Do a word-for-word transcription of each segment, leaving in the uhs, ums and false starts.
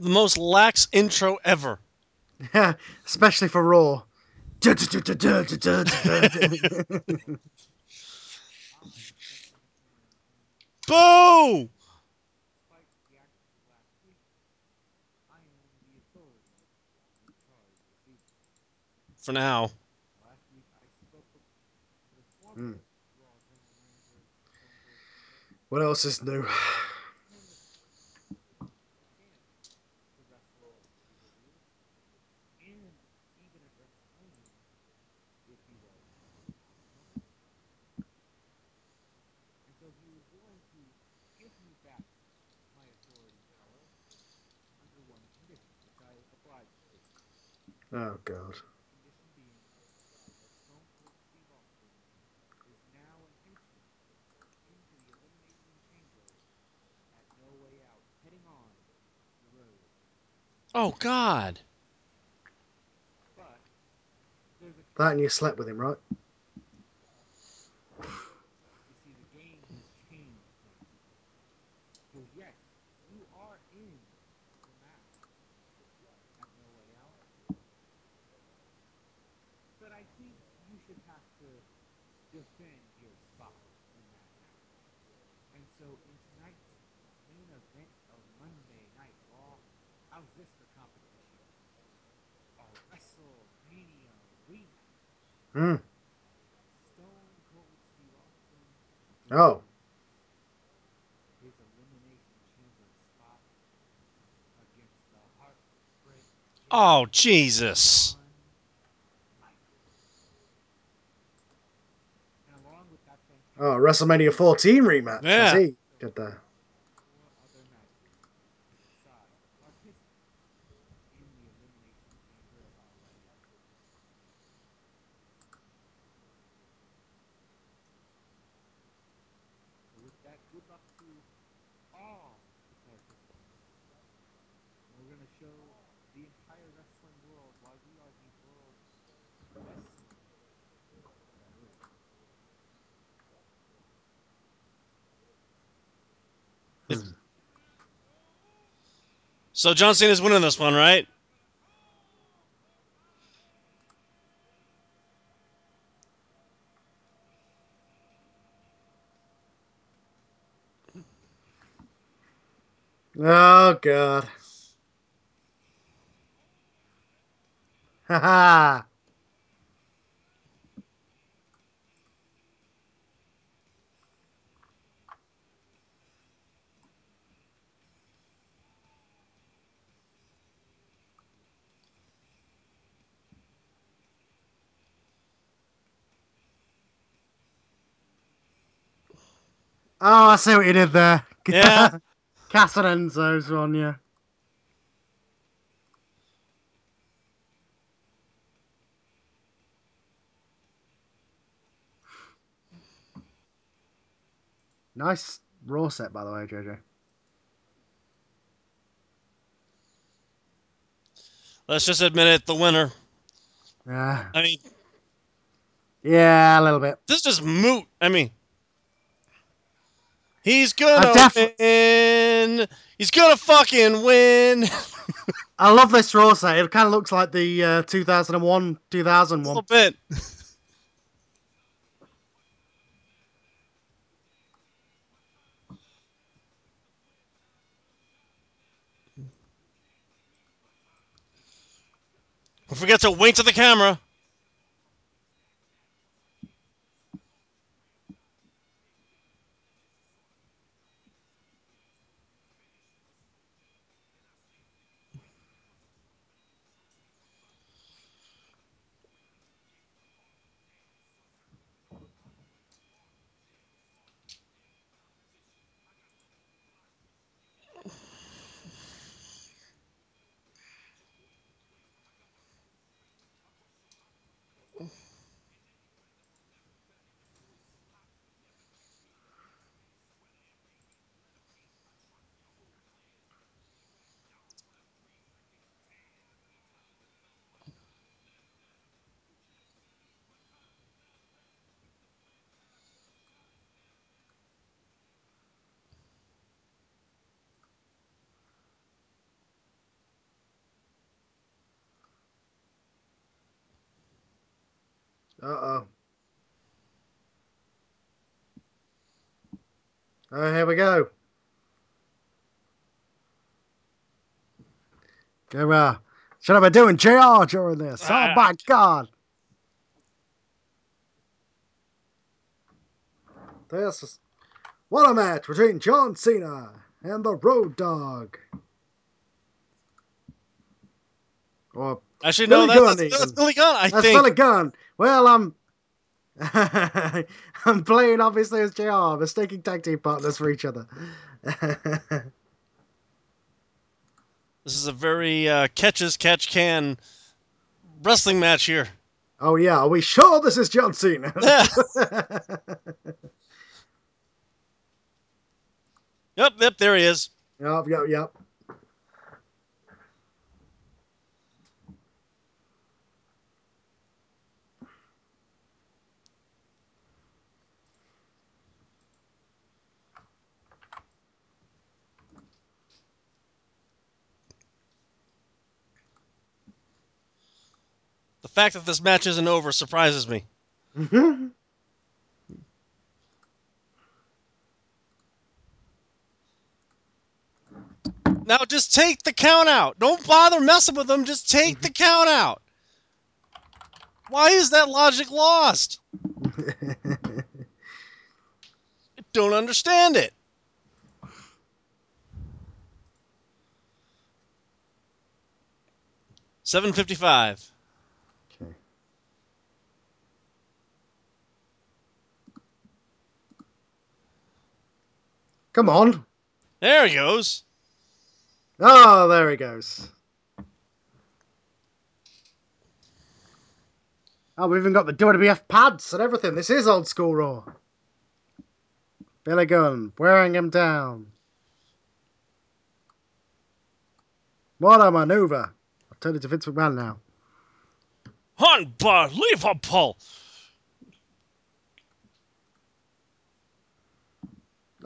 The most lax intro ever. Yeah, especially for Raw. Boo! For now. Mm. What else is new? Oh, God. Oh, God. That and you slept with him, right? Mm. Oh. Oh, Jesus. Oh, WrestleMania fourteen rematch. Yeah. I see. Get the... So John Cena's winning this one, right? Oh, God. Ha ha. Oh, I see what you did there. Yeah. Cass and Enzo's on you. Yeah. Nice Raw set, by the way, J J. Let's just admit it, the winner. Yeah. I mean... Yeah, a little bit. This is just moot. I mean... He's gonna def- win. He's gonna fucking win. I love this Raw set. It kind of looks like the uh, two thousand one, two thousand one. A little bit. Don't forget to wink to the camera. Uh-oh. Oh, here we go. Go, uh, should I be doing J R during this? Ah. Oh, my God. This is... What a match between John Cena and the Road Dog. Or... Actually, Billy no, that, Gunn, that's, that's Billy Gunn, I that's think. That's Billy Gunn. Well, I'm... I'm playing, obviously, as J R, mistaking tag team partners for each other. This is a very uh, catch-as-catch-can wrestling match here. Oh, yeah. Are we sure this is John Cena? Yeah. Yep, yep, there he is. Yep, yep, yep. fact that this match isn't over surprises me. Mm-hmm. Now just take the count out. Don't bother messing with them. Just take the count out. Why is that logic lost? I don't understand it. seven fifty-five. Okay. Come on. There he goes. Oh, there he goes. Oh, we've even got the W W F pads and everything. This is old school Raw. Billy Gunn wearing him down. What a maneuver. I've turned it to Vince McMahon now. Unbelievable.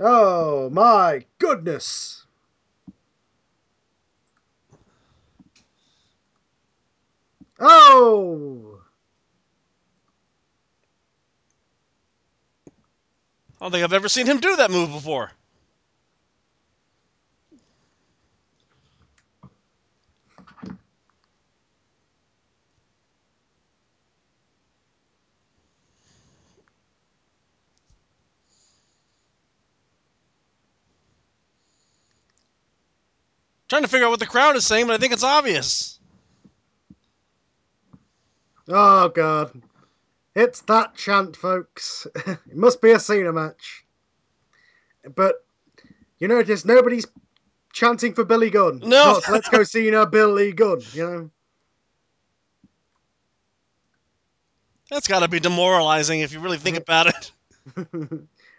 Oh, my goodness. Oh! I don't think I've ever seen him do that move before. Trying to figure out what the crowd is saying, but I think it's obvious. Oh, God. It's that chant, folks. It must be a Cena match. But, you notice nobody's chanting for Billy Gunn. No. Not, let's go Cena, Billy Gunn, you know? That's got to be demoralizing if you really think about it.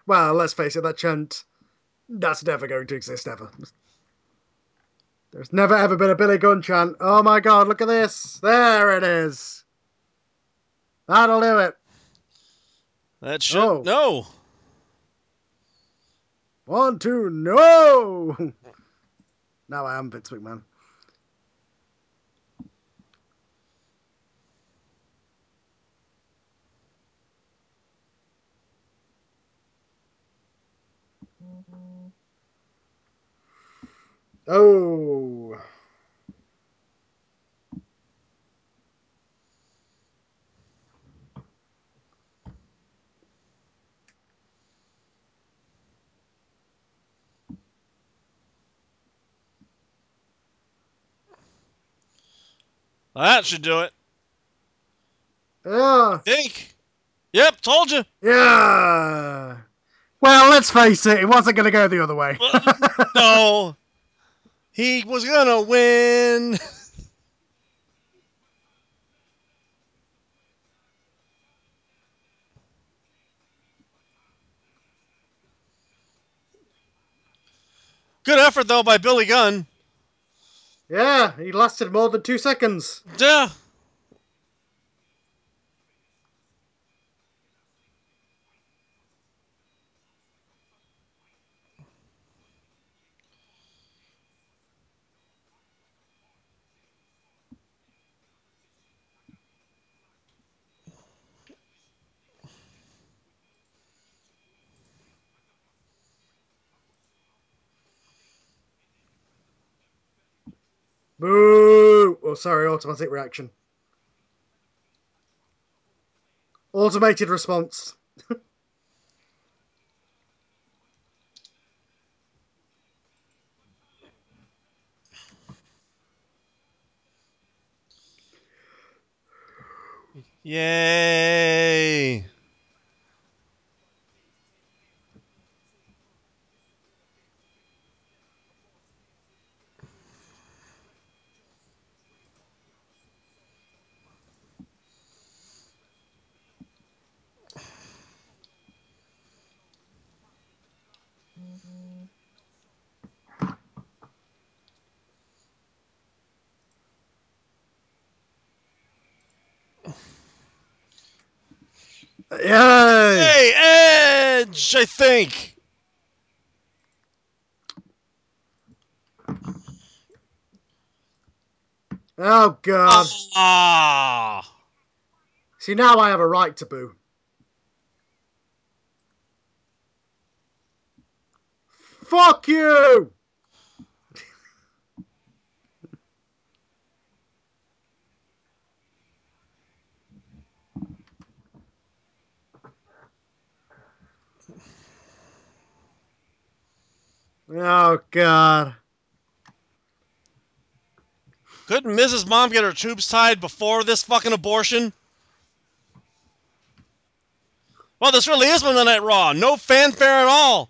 Well, let's face it, that chant, that's never going to exist, ever. There's never, ever been a Billy Gunn chant. Oh, my God, look at this. There it is. That'll do it. That should... Oh. No. One, two, no. Now I am Vince McMahon. Oh. That should do it. Yeah. I think. Yep, told you. Yeah. Well, let's face it, it wasn't going to go the other way. No. He was going to win. Good effort, though, by Billy Gunn. Yeah, he lasted more than two seconds. Yeah. Boo! Oh, sorry, automatic reaction. Automated response. Yay! Yay! Hey, Edge, I think. Oh, God. Ah. See, now I have a right to boo. Fuck you! Oh, God. Couldn't Missus Mom get her tubes tied before this fucking abortion? Well, this really is Monday Night Raw. No fanfare at all.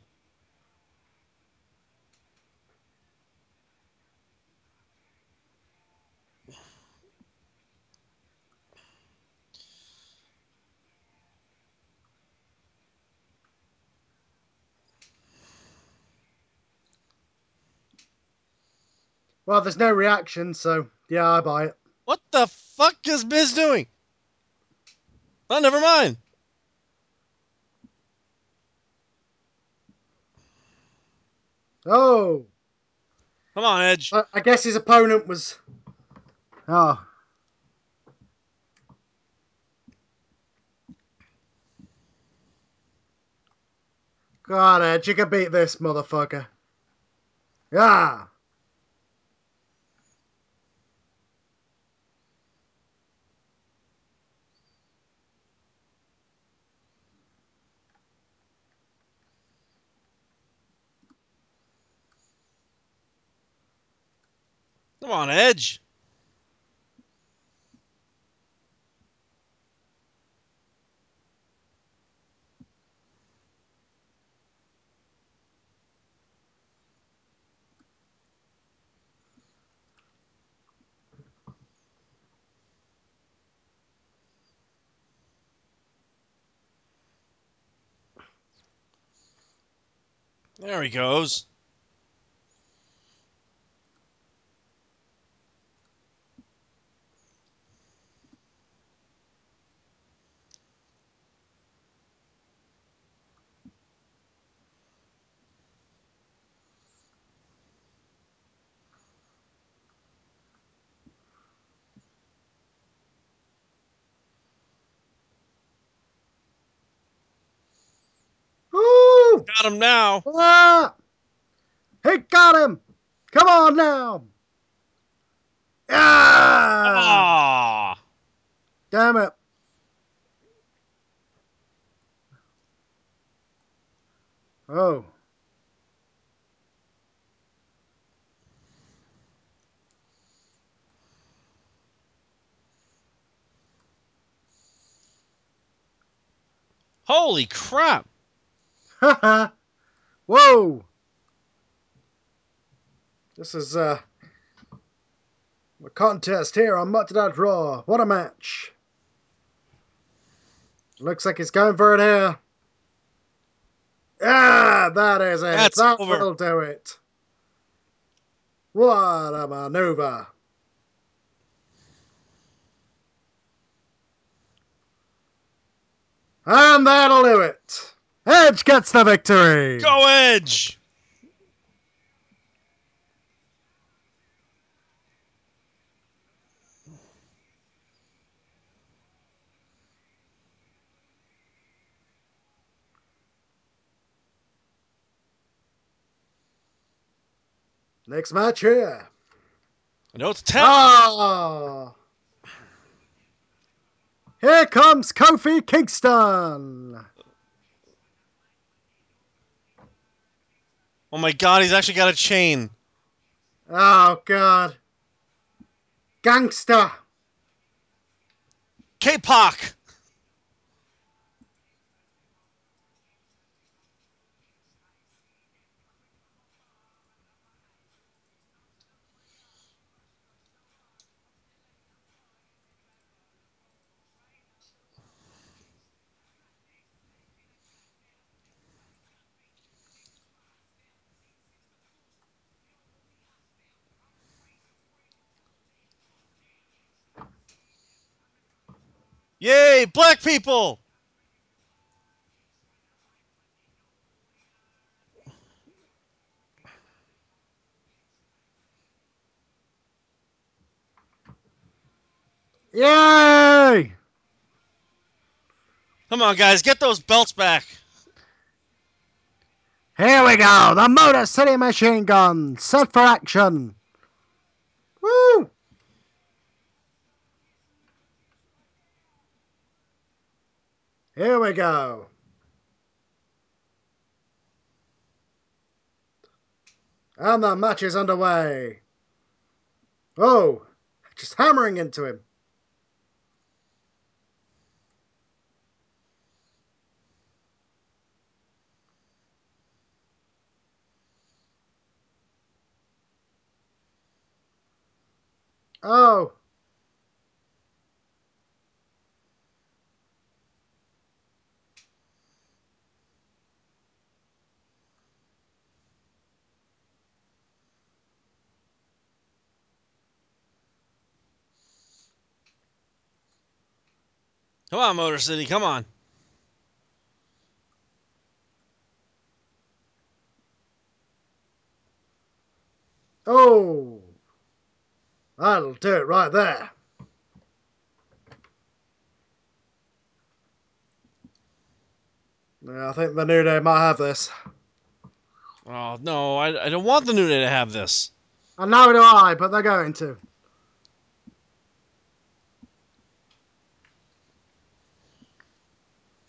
Well, there's no reaction, so yeah, I buy it. What the fuck is Miz doing? Oh, never mind. Oh. Come on, Edge. I, I guess his opponent was... Oh. Come on, Edge, you can beat this motherfucker. Yeah. Come on, Edge. There he goes. Got him now. Ah, he got him. Come on now. Ah! Oh. Damn it. Oh. Holy crap. Haha! Whoa! This is uh, a contest here on Monday Night Raw. What a match! Looks like he's going for it here. Ah, that is it. That's that over. Will do it. What a maneuver! And that'll do it. Edge gets the victory! Go, Edge! Next match here. I know it's ten. Oh. Here comes Kofi Kingston! Oh my God, he's actually got a chain. Oh God. Gangster. K-Pac. Yay, black people! Yay! Come on, guys, get those belts back. Here we go. The Motor City Machine Guns set for action. Woo! Here we go. And the match is underway. Oh, just hammering into him. Oh. Come on, Motor City, come on. Oh. That'll do it right there. Yeah, I think the New Day might have this. Oh, no, I, I don't want the New Day to have this. And neither do I, but they're going to.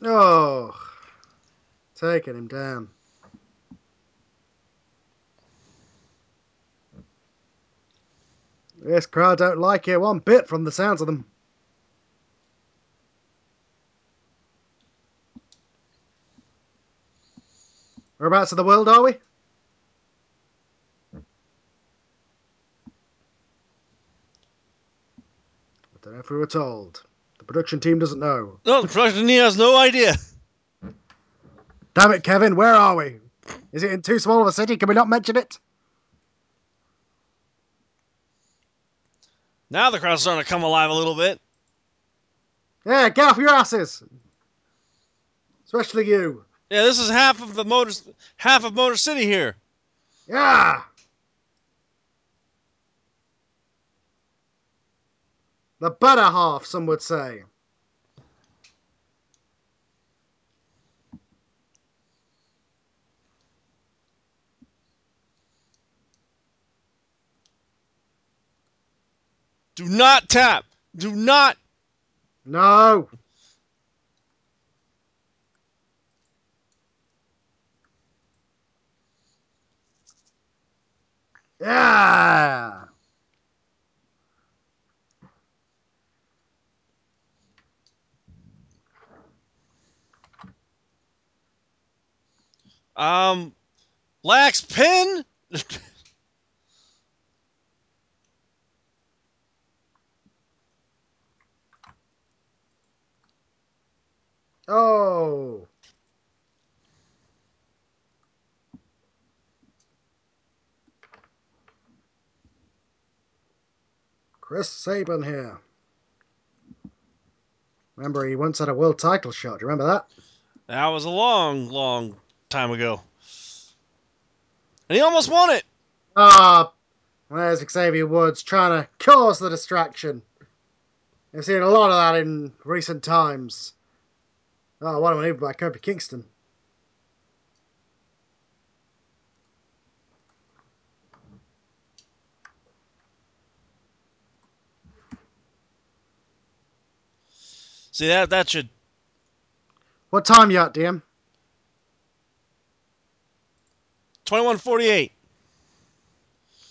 Oh, taking him down. This crowd don't like it one bit from the sounds of them. Whereabouts of the world are we? I don't know if we were told. The production team doesn't know. No, the production team has no idea. Damn it, Kevin, where are we? Is it in too small of a city? Can we not mention it? Now the crowd's starting to come alive a little bit. Yeah, get off your asses. Especially you. Yeah, this is half of the motor, half of Motor City here. Yeah. The better half, some would say. Do not tap. Do not. No. Yeah. Um, Lax Pin. Oh. Chris Sabin here. Remember, he once had a world title shot. Do you remember that? That was a long, long time ago. And he almost won it. Ah, oh, there's Xavier Woods trying to cause the distraction. I've seen a lot of that in recent times. Oh, what am I even by Kofi Kingston? See, that that should... What time you at, D M? twenty-one forty-eight.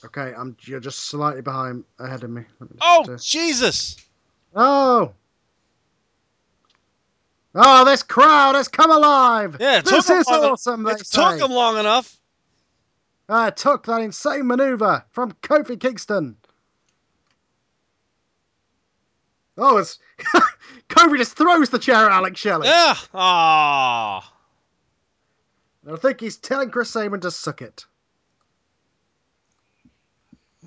Okay, I'm, you're just slightly behind, ahead of me. me oh, just, uh... Jesus! Oh! Oh, this crowd has come alive! Yeah, it this is awesome, they say. It took them long enough. I took that insane maneuver from Kofi Kingston. Oh, it's... Kofi just throws the chair at Alex Shelley. Yeah! Aww. I think he's telling Chris Sabin to suck it.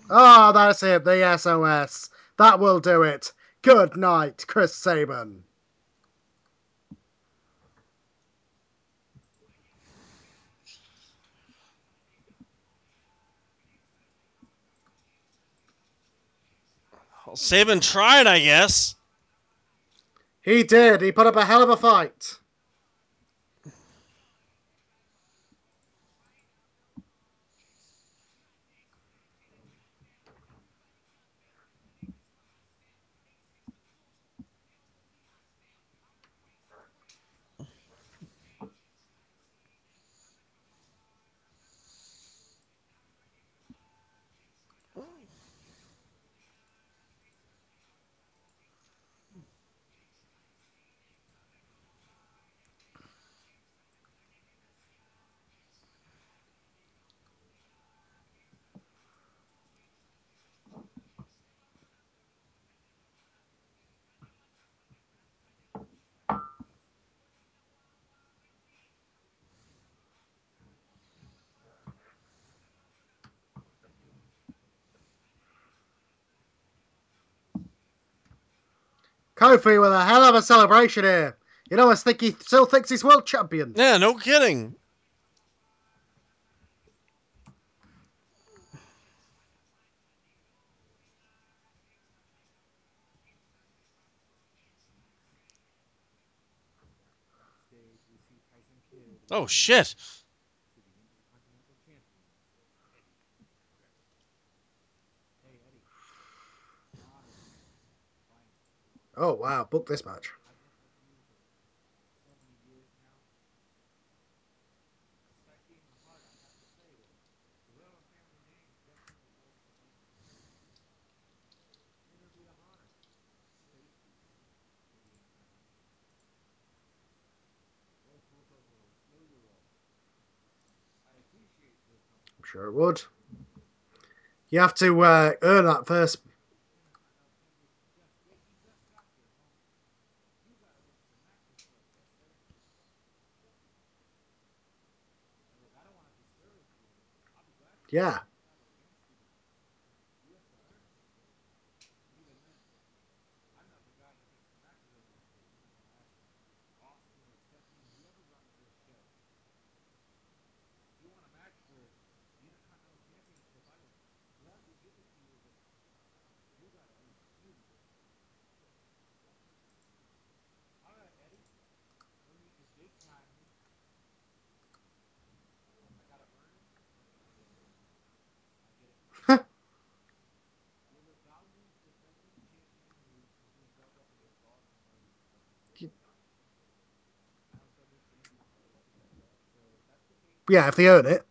Oh, that's it. The S O S. That will do it. Good night, Chris Sabin. Sabin tried, I guess. He did. He put up a hell of a fight. Kofi with a hell of a celebration here. You know, I think he still thinks he's world champion. Yeah, no kidding. Oh, shit. Oh, wow. Book this match. I'm sure it would. You have to uh, earn that first. Yeah. Yeah, if they own it.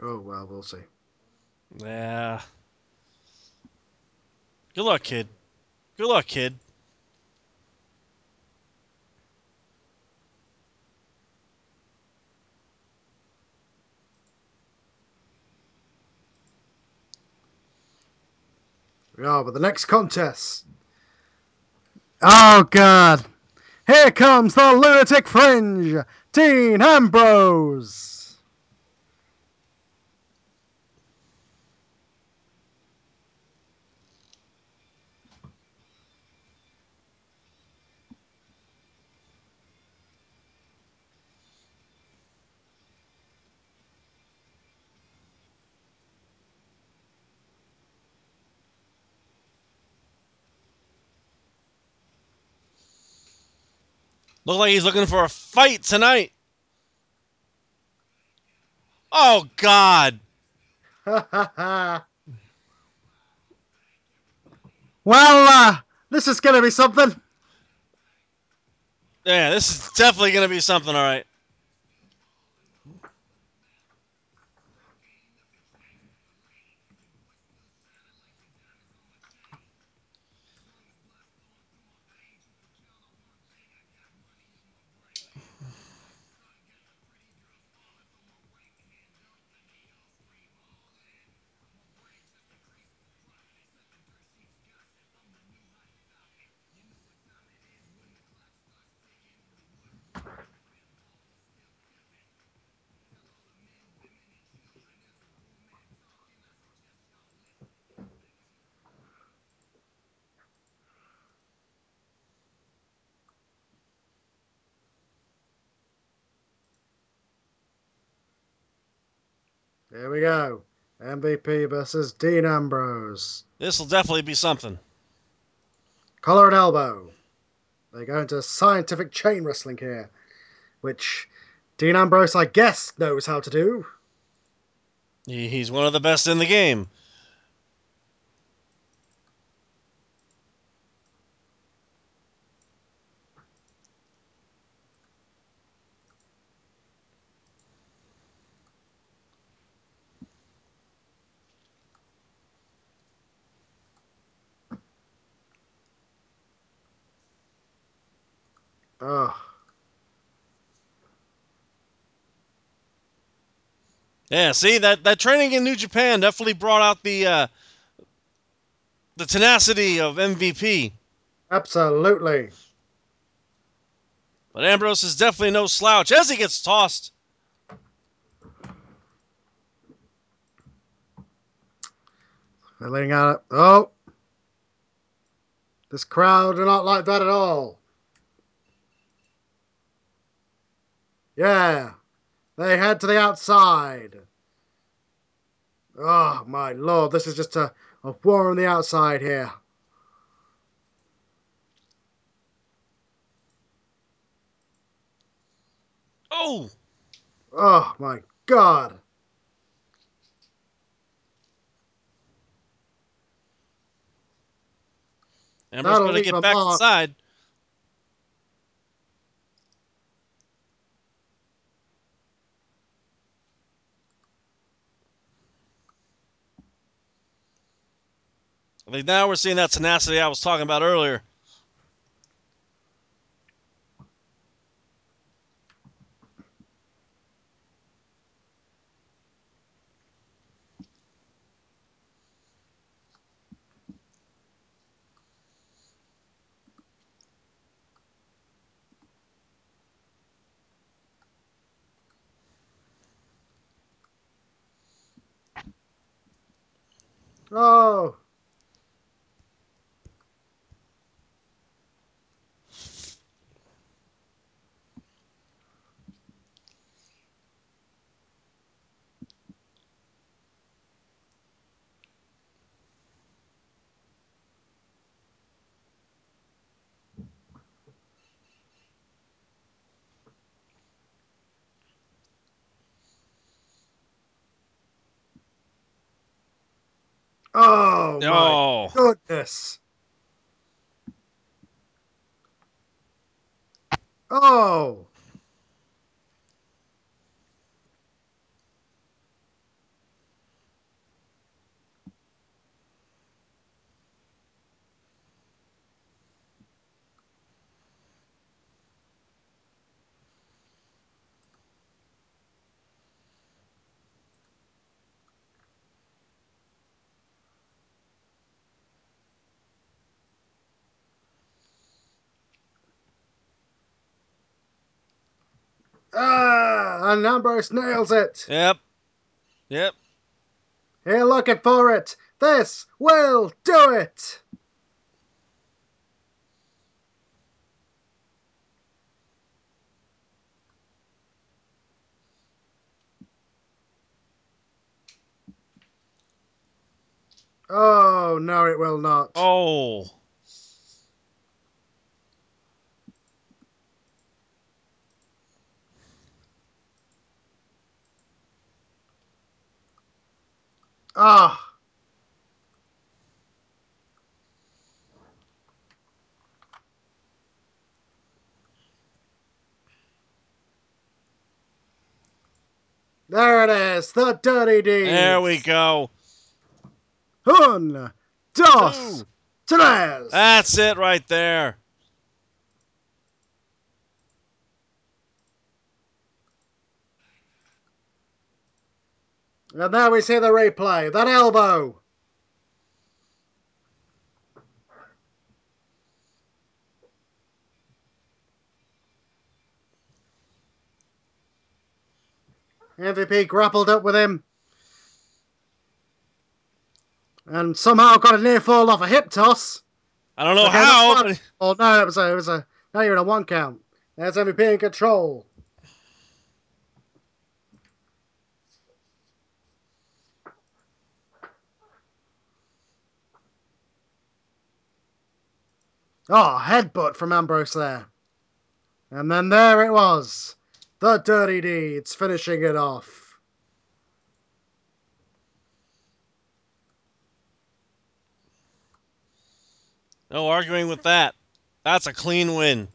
Oh, well, we'll see. Yeah. Good luck, kid. Good luck, kid. Oh, but the next contest. Oh, God. Here comes the Lunatic Fringe, Dean Ambrose. Look like he's looking for a fight tonight. Oh, God. Well, uh, this is going to be something. Yeah, this is definitely going to be something, all right. Here we go. M V P versus Dean Ambrose. This will definitely be something. Collar and elbow. They go into scientific chain wrestling here, which Dean Ambrose, I guess, knows how to do. He's one of the best in the game. Oh. Yeah, see, that, that training in New Japan definitely brought out the uh, the tenacity of M V P. Absolutely. But Ambrose is definitely no slouch as he gets tossed. They're laying out. Oh. This crowd do not like that at all. Yeah, they head to the outside. Oh, my Lord, this is just a, a war on the outside here. Oh! Oh, my God. Amber's going to get back inside. I think now we're seeing that tenacity I was talking about earlier. Oh. Oh, no. My goodness. Oh. Ah, and Ambrose nails it. Yep. Yep. Here looking for it. This will do it. Oh, no, it will not. Oh. Ah. There it is, the Dirty Deed. There we go. Un, dos, Ooh. tres. That's it right there. And now we see the replay. That elbow. M V P grappled up with him. And somehow got a near fall off a hip toss. I don't know okay, how. But... Oh, no, it was, a, it was a... Now you're in a one count. There's M V P in control. Oh, headbutt from Ambrose there. And then there it was. The Dirty Deeds finishing it off. No arguing with that. That's a clean win.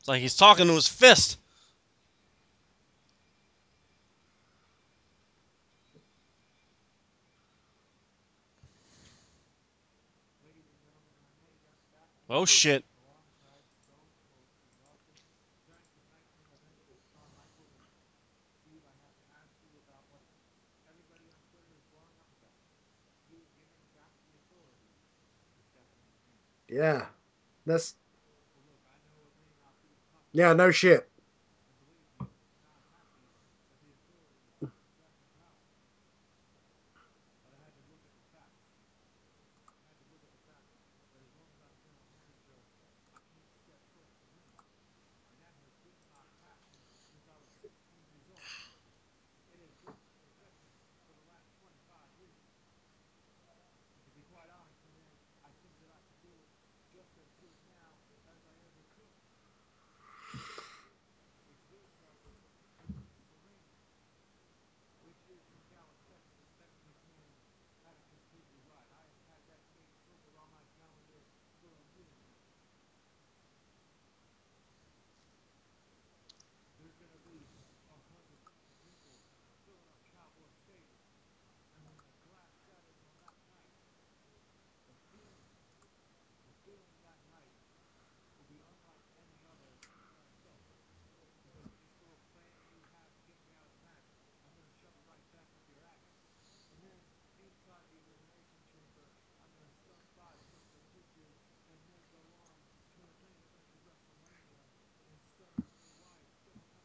It's like he's talking to his fist. Oh, shit. Yeah. That's... Yeah, no shit.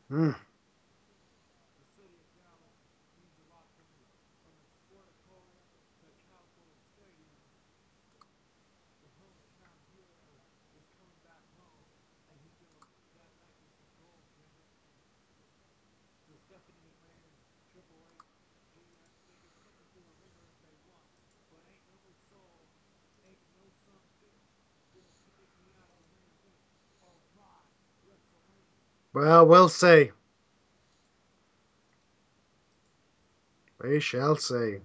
Mm. Well, we'll see. We shall see.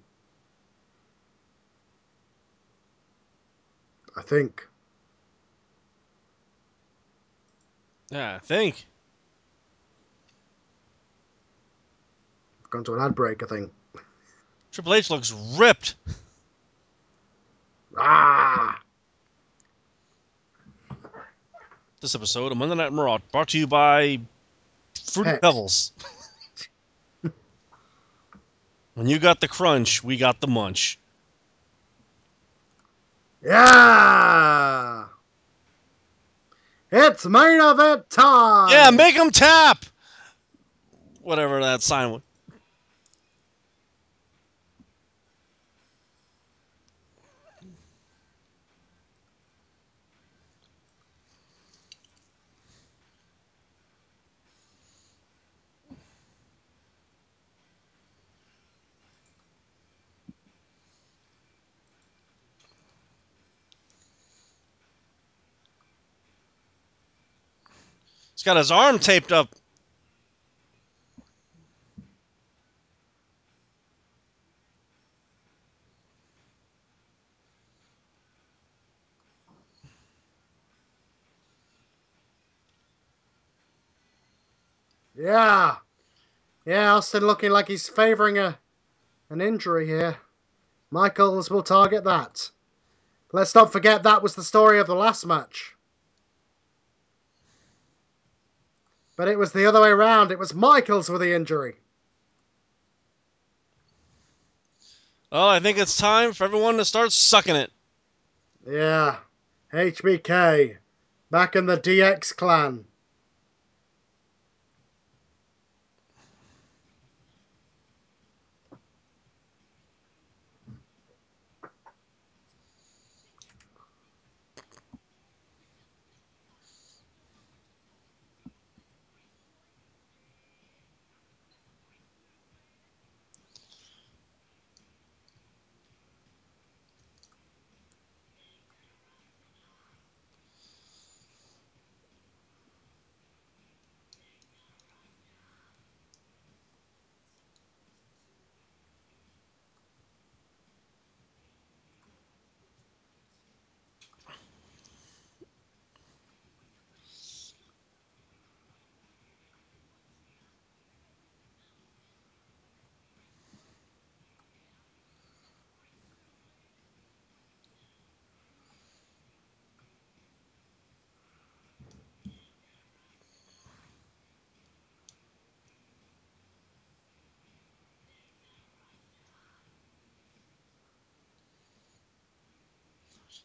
I think. Yeah, I think. I've gone to an ad break, I think. Triple H looks ripped. Ah! This episode of Monday Night Raw brought to you by Fruity Pebbles. When you got the crunch, we got the munch. Yeah! It's main event time! Yeah, make them tap! Whatever that sign was. He's got his arm taped up. Yeah. Yeah, Austin looking like he's favoring a, an injury here. Michaels will target that. Let's not forget that was the story of the last match. But it was the other way around. It was Michaels with the injury. Well, I think it's time for everyone to start sucking it. Yeah. H B K Back in the D X clan.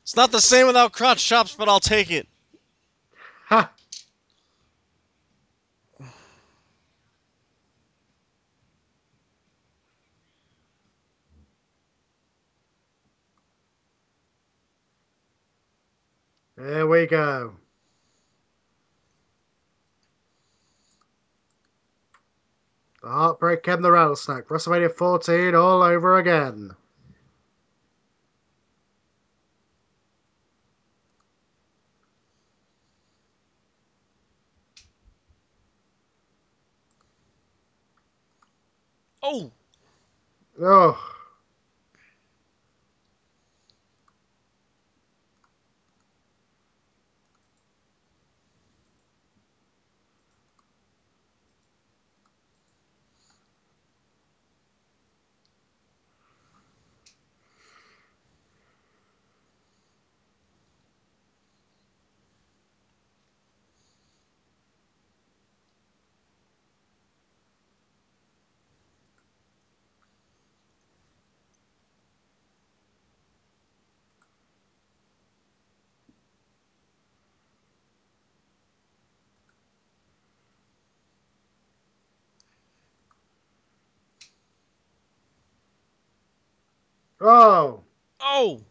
It's not the same without crotch chops, but I'll take it. Ha! There we go. The Heartbreak Kid and the Rattlesnake. WrestleMania fourteen all over again. Oh. Oh. Oh! Oh!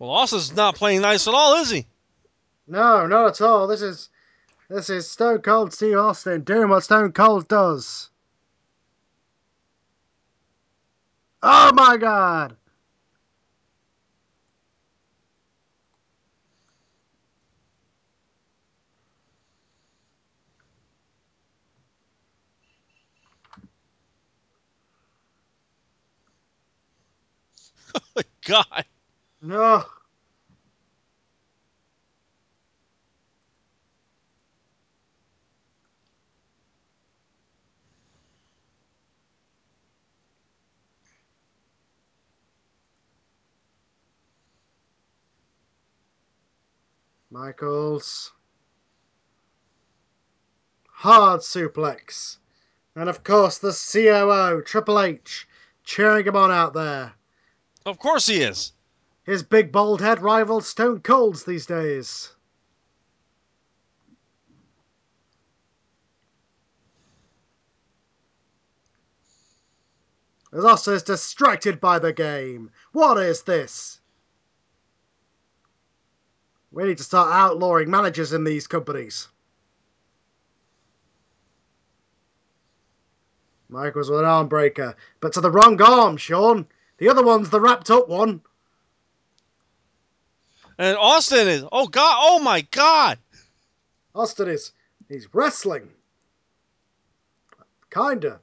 Well, Austin's not playing nice at all, is he? No, not at all. This is this is Stone Cold Steve Austin doing what Stone Cold does. Oh my God! Oh my God. No. Michaels. Hard suplex. And of course the C O O, Triple H, cheering him on out there. Of course he is. His big bald head rivals Stone Cold's these days. As Austin is distracted by the game. What is this? We need to start outlawing managers in these companies. Michaels with an arm breaker, but to the wrong arm, Shawn. The other one's the wrapped up one. And Austin is, oh God, oh my God. Austin is, he's wrestling. Kinda.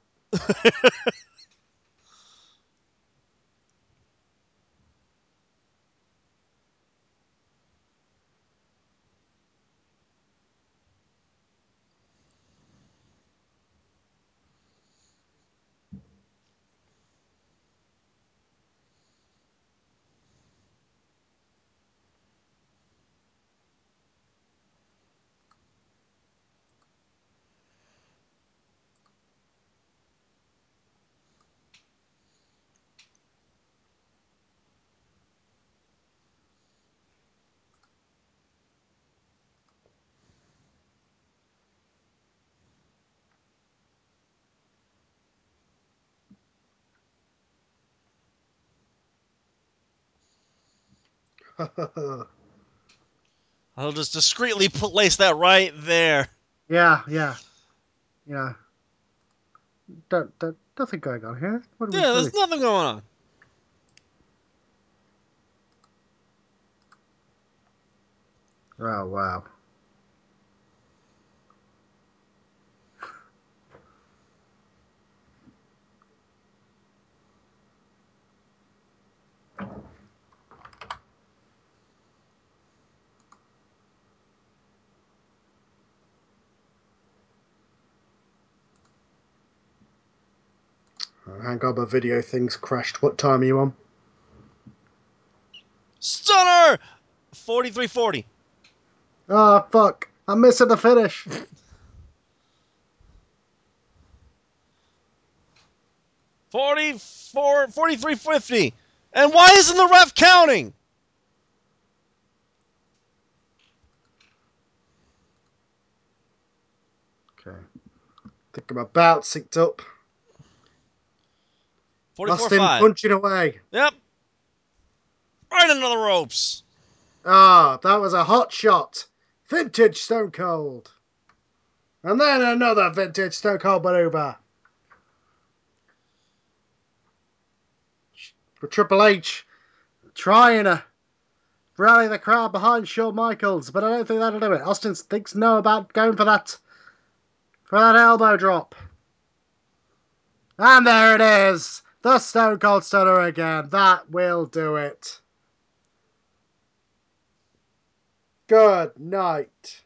I'll just discreetly place that right there. Yeah, yeah, yeah. That, that, nothing going on here. What yeah, there's doing? Nothing going on. Oh, wow. Hang on, my video thing's crashed. What time are you on? Stunner! forty-three forty. Ah, oh, fuck. I'm missing the finish. forty-four, forty-three fifty. And why isn't the ref counting? Okay. I think I'm about synced up. Austin punching away. Yep. Right into the ropes. Ah, that was a hot shot. Vintage Stone Cold. And then another vintage Stone Cold maneuver. With Triple H trying to rally the crowd behind Shawn Michaels, but I don't think that'll do it. Austin thinks no about going for that, for that elbow drop. And there it is. The Stone Cold Stunner again. That will do it. Good night.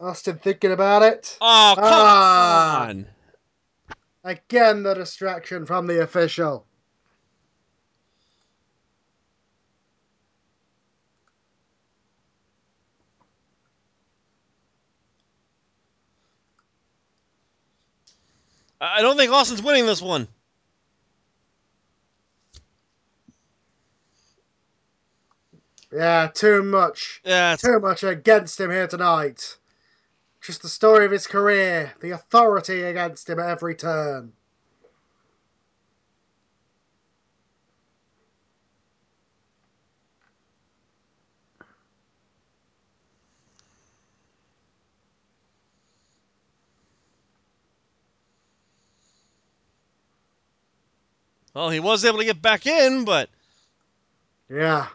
Austin thinking about it. Oh, come ah. on. Again, the distraction from the official. I don't think Austin's winning this one. Yeah, too much. Yeah, too much against him here tonight. Just the story of his career. The authority against him at every turn. Well, he was able to get back in, but... Yeah.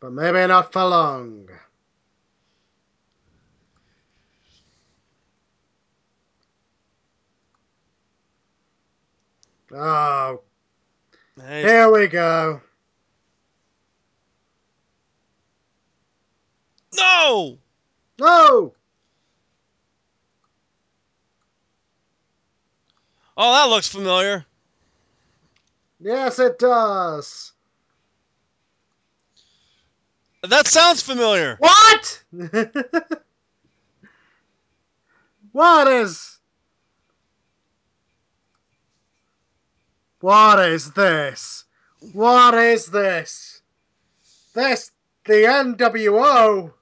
But maybe not for long. Oh. Hey. Here we go. No! No! Oh, that looks familiar. Yes, it does. That sounds familiar. What? What is... What is this? What is this? This, the N W O?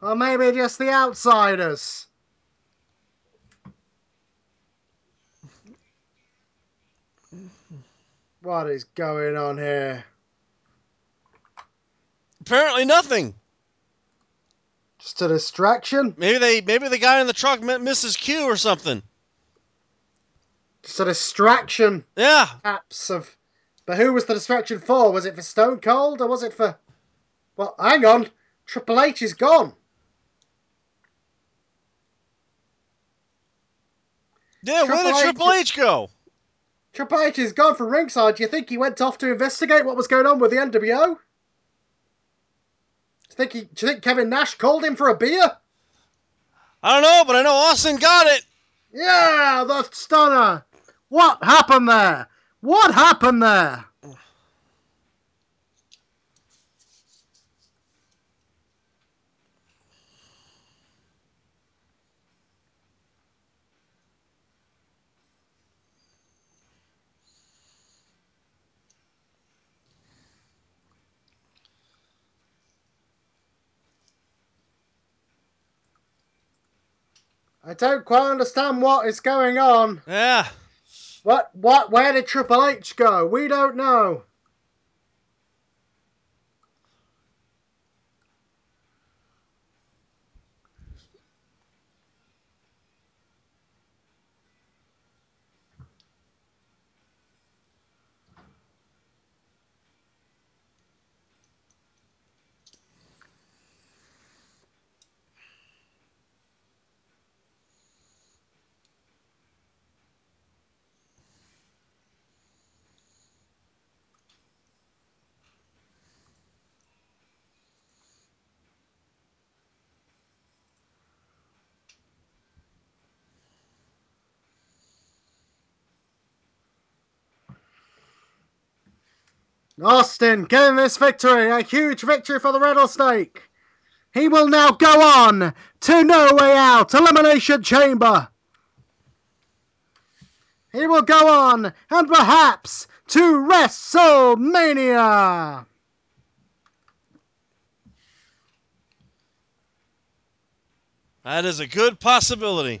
Or maybe just the Outsiders? What is going on here? Apparently nothing. Just a distraction? Maybe they, maybe the guy in the truck meant Missus Q or something. Just a distraction. Yeah. Perhaps of, but who was the distraction for? Was it for Stone Cold or was it for... Well, hang on. Triple H is gone. Yeah, Triple where did H Triple H go? Triple H is gone from ringside. Do you think he went off to investigate what was going on with the N W O? Do you think, he, do you think Kevin Nash called him for a beer? I don't know, but I know Austin got it. Yeah, the stunner. What happened there? What happened there? I don't quite understand what is going on. Yeah. What, what, where did Triple H go? We don't know. Austin getting this victory, a huge victory for the Rattlesnake. He will now go on to No Way Out, Elimination Chamber. He will go on and perhaps to WrestleMania. That is a good possibility.